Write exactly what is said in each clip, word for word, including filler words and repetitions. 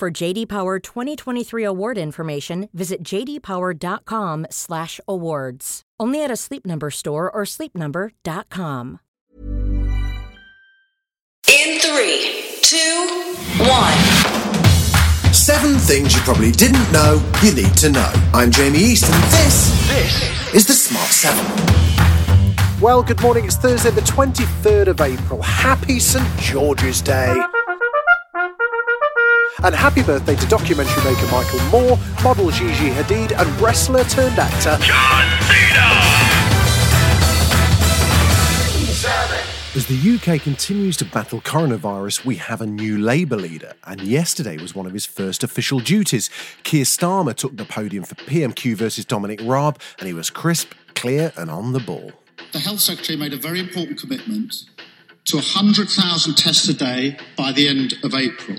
For J D. Power twenty twenty-three award information, visit j d power dot com slash awards. Only at a Sleep Number store or sleep number dot com. In three, two, one. Seven things you probably didn't know you need to know. I'm Jamie East, and this, this is the Smart seven. Well, good morning. It's Thursday, the twenty-third of April. Happy Saint George's Day. And happy birthday to documentary maker Michael Moore, model Gigi Hadid, and wrestler-turned-actor John Cena! As the U K continues to battle coronavirus, we have a new Labour leader, and yesterday was one of his first official duties. Keir Starmer took the podium for P M Q versus Dominic Raab, and he was crisp, clear, and on the ball. The Health Secretary made a very important commitment to one hundred thousand tests a day by the end of April.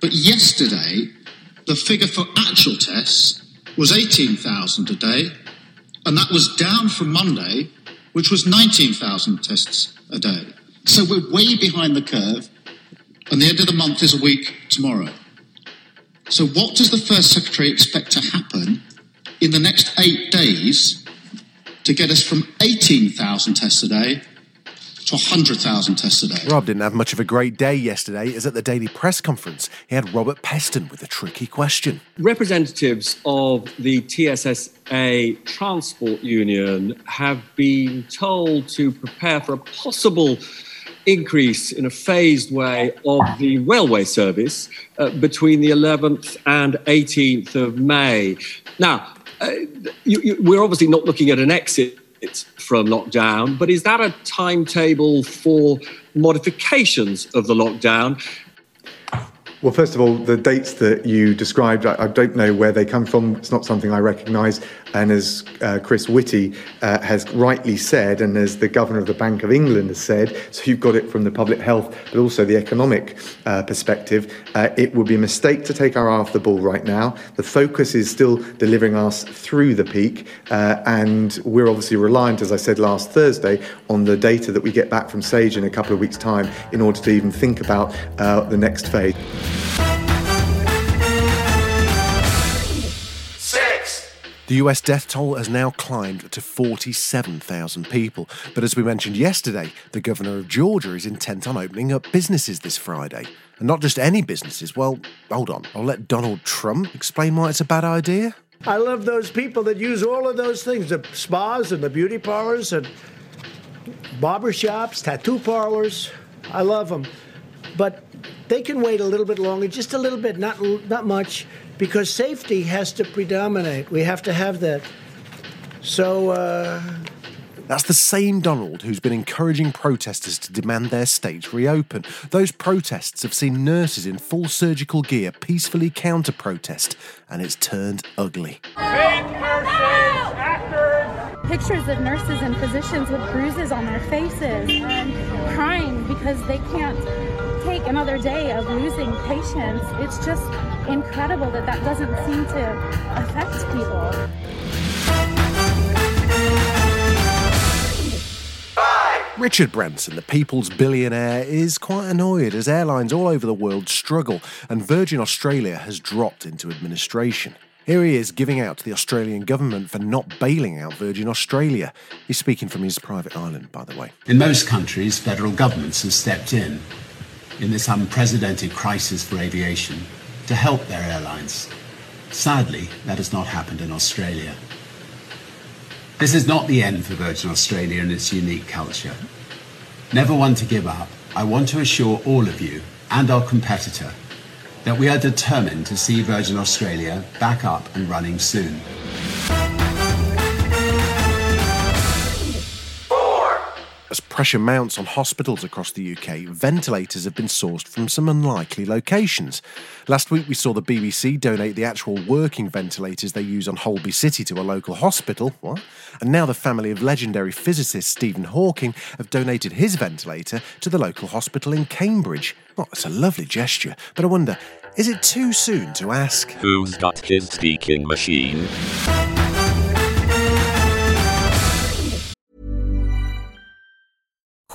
But yesterday, the figure for actual tests was eighteen thousand a day, and that was down from Monday, which was nineteen thousand tests a day. So we're way behind the curve, and the end of the month is a week tomorrow. So what does the First Secretary expect to happen in the next eight days to get us from eighteen thousand tests a day to one hundred thousand tests a day? Rob didn't have much of a great day yesterday, as at the daily press conference, he had Robert Peston with a tricky question. Representatives of the T S S A transport union have been told to prepare for a possible increase in a phased way of the railway service uh, between the eleventh and eighteenth of May. Now, uh, you, you, we're obviously not looking at an exit It's from lockdown, but is that a timetable for modifications of the lockdown? Well, first of all, the dates that you described, I, I don't know where they come from. It's not something I recognise. And as uh, Chris Whitty uh, has rightly said, and as the Governor of the Bank of England has said, so you've got it from the public health, but also the economic uh, perspective, uh, it would be a mistake to take our eye off the ball right now. The focus is still delivering us through the peak. Uh, and we're obviously reliant, as I said last Thursday, on the data that we get back from SAGE in a couple of weeks' time in order to even think about uh, the next phase. Six. The U S death toll has now climbed to forty-seven thousand people. But as we mentioned yesterday, the governor of Georgia is intent on opening up businesses this Friday. And not just any businesses. Well, hold on. I'll let Donald Trump explain why it's a bad idea. I love those people that use all of those things, the spas and the beauty parlors and barbershops, tattoo parlors. I love them. But they can wait a little bit longer, just a little bit, not not much, because safety has to predominate. We have to have that. So... Uh... That's the same Donald who's been encouraging protesters to demand their states reopen. Those protests have seen nurses in full surgical gear peacefully counter-protest, and it's turned ugly. Fake nurses, actors! Pictures of nurses and physicians with bruises on their faces and crying because they can't take another day of losing patients. It's just incredible that that doesn't seem to affect people. Five. Richard Branson, the people's billionaire, is quite annoyed as airlines all over the world struggle and Virgin Australia has dropped into administration. Here he is giving out to the Australian government for not bailing out Virgin Australia. He's speaking from his private island, by the way. In most countries, federal governments have stepped in. in this unprecedented crisis for aviation, to help their airlines. Sadly, that has not happened in Australia. This is not the end for Virgin Australia and its unique culture. Never one to give up, I want to assure all of you and our competitor that we are determined to see Virgin Australia back up and running soon. pressure mounts on hospitals across the U K, ventilators have been sourced from some unlikely locations. Last week we saw the B B C donate the actual working ventilators they use on Holby City to a local hospital. What? And now the family of legendary physicist Stephen Hawking have donated his ventilator to the local hospital in Cambridge. Well, it's a lovely gesture, but I wonder, is it too soon to ask, who's got his speaking machine?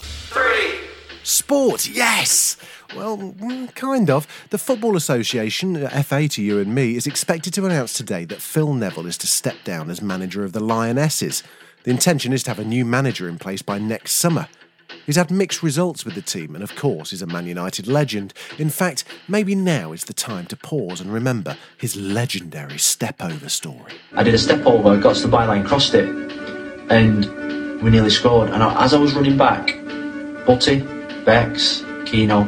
Three. Sport, yes! Well, kind of. The Football Association, F A to you and me, is expected to announce today that Phil Neville is to step down as manager of the Lionesses. The intention is to have a new manager in place by next summer. He's had mixed results with the team and, of course, is a Man United legend. In fact, maybe now is the time to pause and remember his legendary step-over story. I did a step-over, got to the byline, crossed it, and we nearly scored. And as I was running back, Butty, Bex, Keno,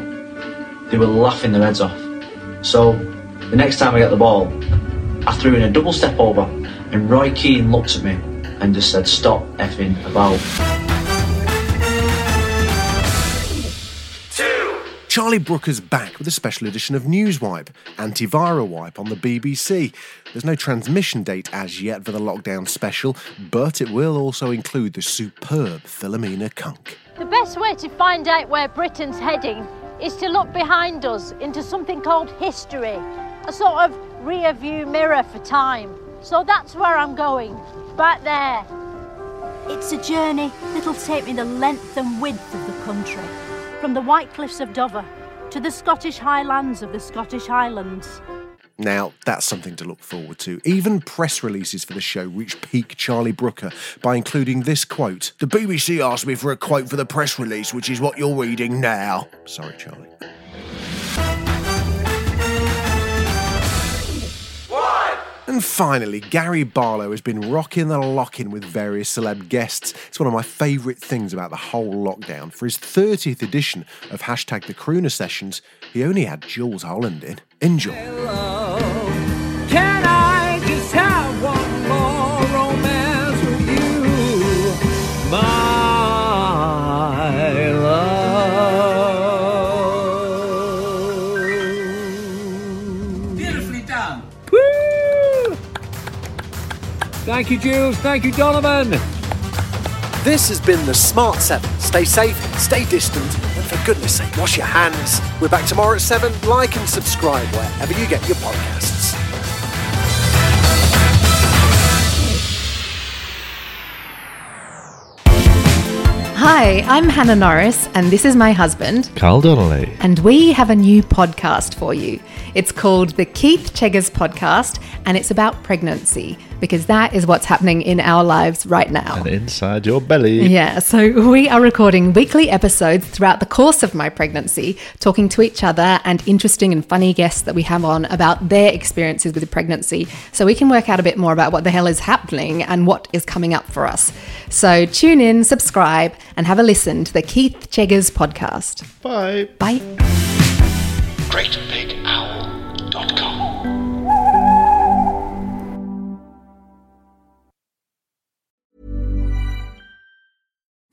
they were laughing their heads off. So the next time I got the ball, I threw in a double step-over, and Roy Keane looked at me and just said, "Stop effing about." Charlie Brooker's back with a special edition of Newswipe, Antiviral Wipe on the B B C. There's no transmission date as yet for the lockdown special, but it will also include the superb Philomena Cunk. The best way to find out where Britain's heading is to look behind us into something called history, a sort of rear view mirror for time. So that's where I'm going, back there. It's a journey that'll take me the length and width of the country. From the White Cliffs of Dover to the Scottish Highlands of the Scottish Highlands. Now, that's something to look forward to. Even press releases for the show reached peak Charlie Brooker by including this quote. "The B B C asked me for a quote for the press release, which is what you're reading now." Sorry, Charlie. And finally, Gary Barlow has been rocking the lock-in with various celeb guests. It's one of my favourite things about the whole lockdown. For his thirtieth edition of hashtag the Crooner Sessions, he only had Jules Holland in. Enjoy. Hello, can I just have one more romance with you, my love? Beautifully done. Thank you, Jules. Thank you, Donovan. This has been the Smart seven. Stay safe, stay distant, and for goodness sake, wash your hands. We're back tomorrow at seven. Like and subscribe wherever you get your podcasts. Hi, I'm Hannah Norris, and this is my husband, Carl Donnelly. And we have a new podcast for you. It's called the Keith Cheggers Podcast, and it's about pregnancy, because that is what's happening in our lives right now. And inside your belly. Yeah, so we are recording weekly episodes throughout the course of my pregnancy, talking to each other and interesting and funny guests that we have on about their experiences with pregnancy, so we can work out a bit more about what the hell is happening and what is coming up for us. So tune in, subscribe, and have a listen to the Keith Cheggers Podcast. Bye. Bye. great big owl dot com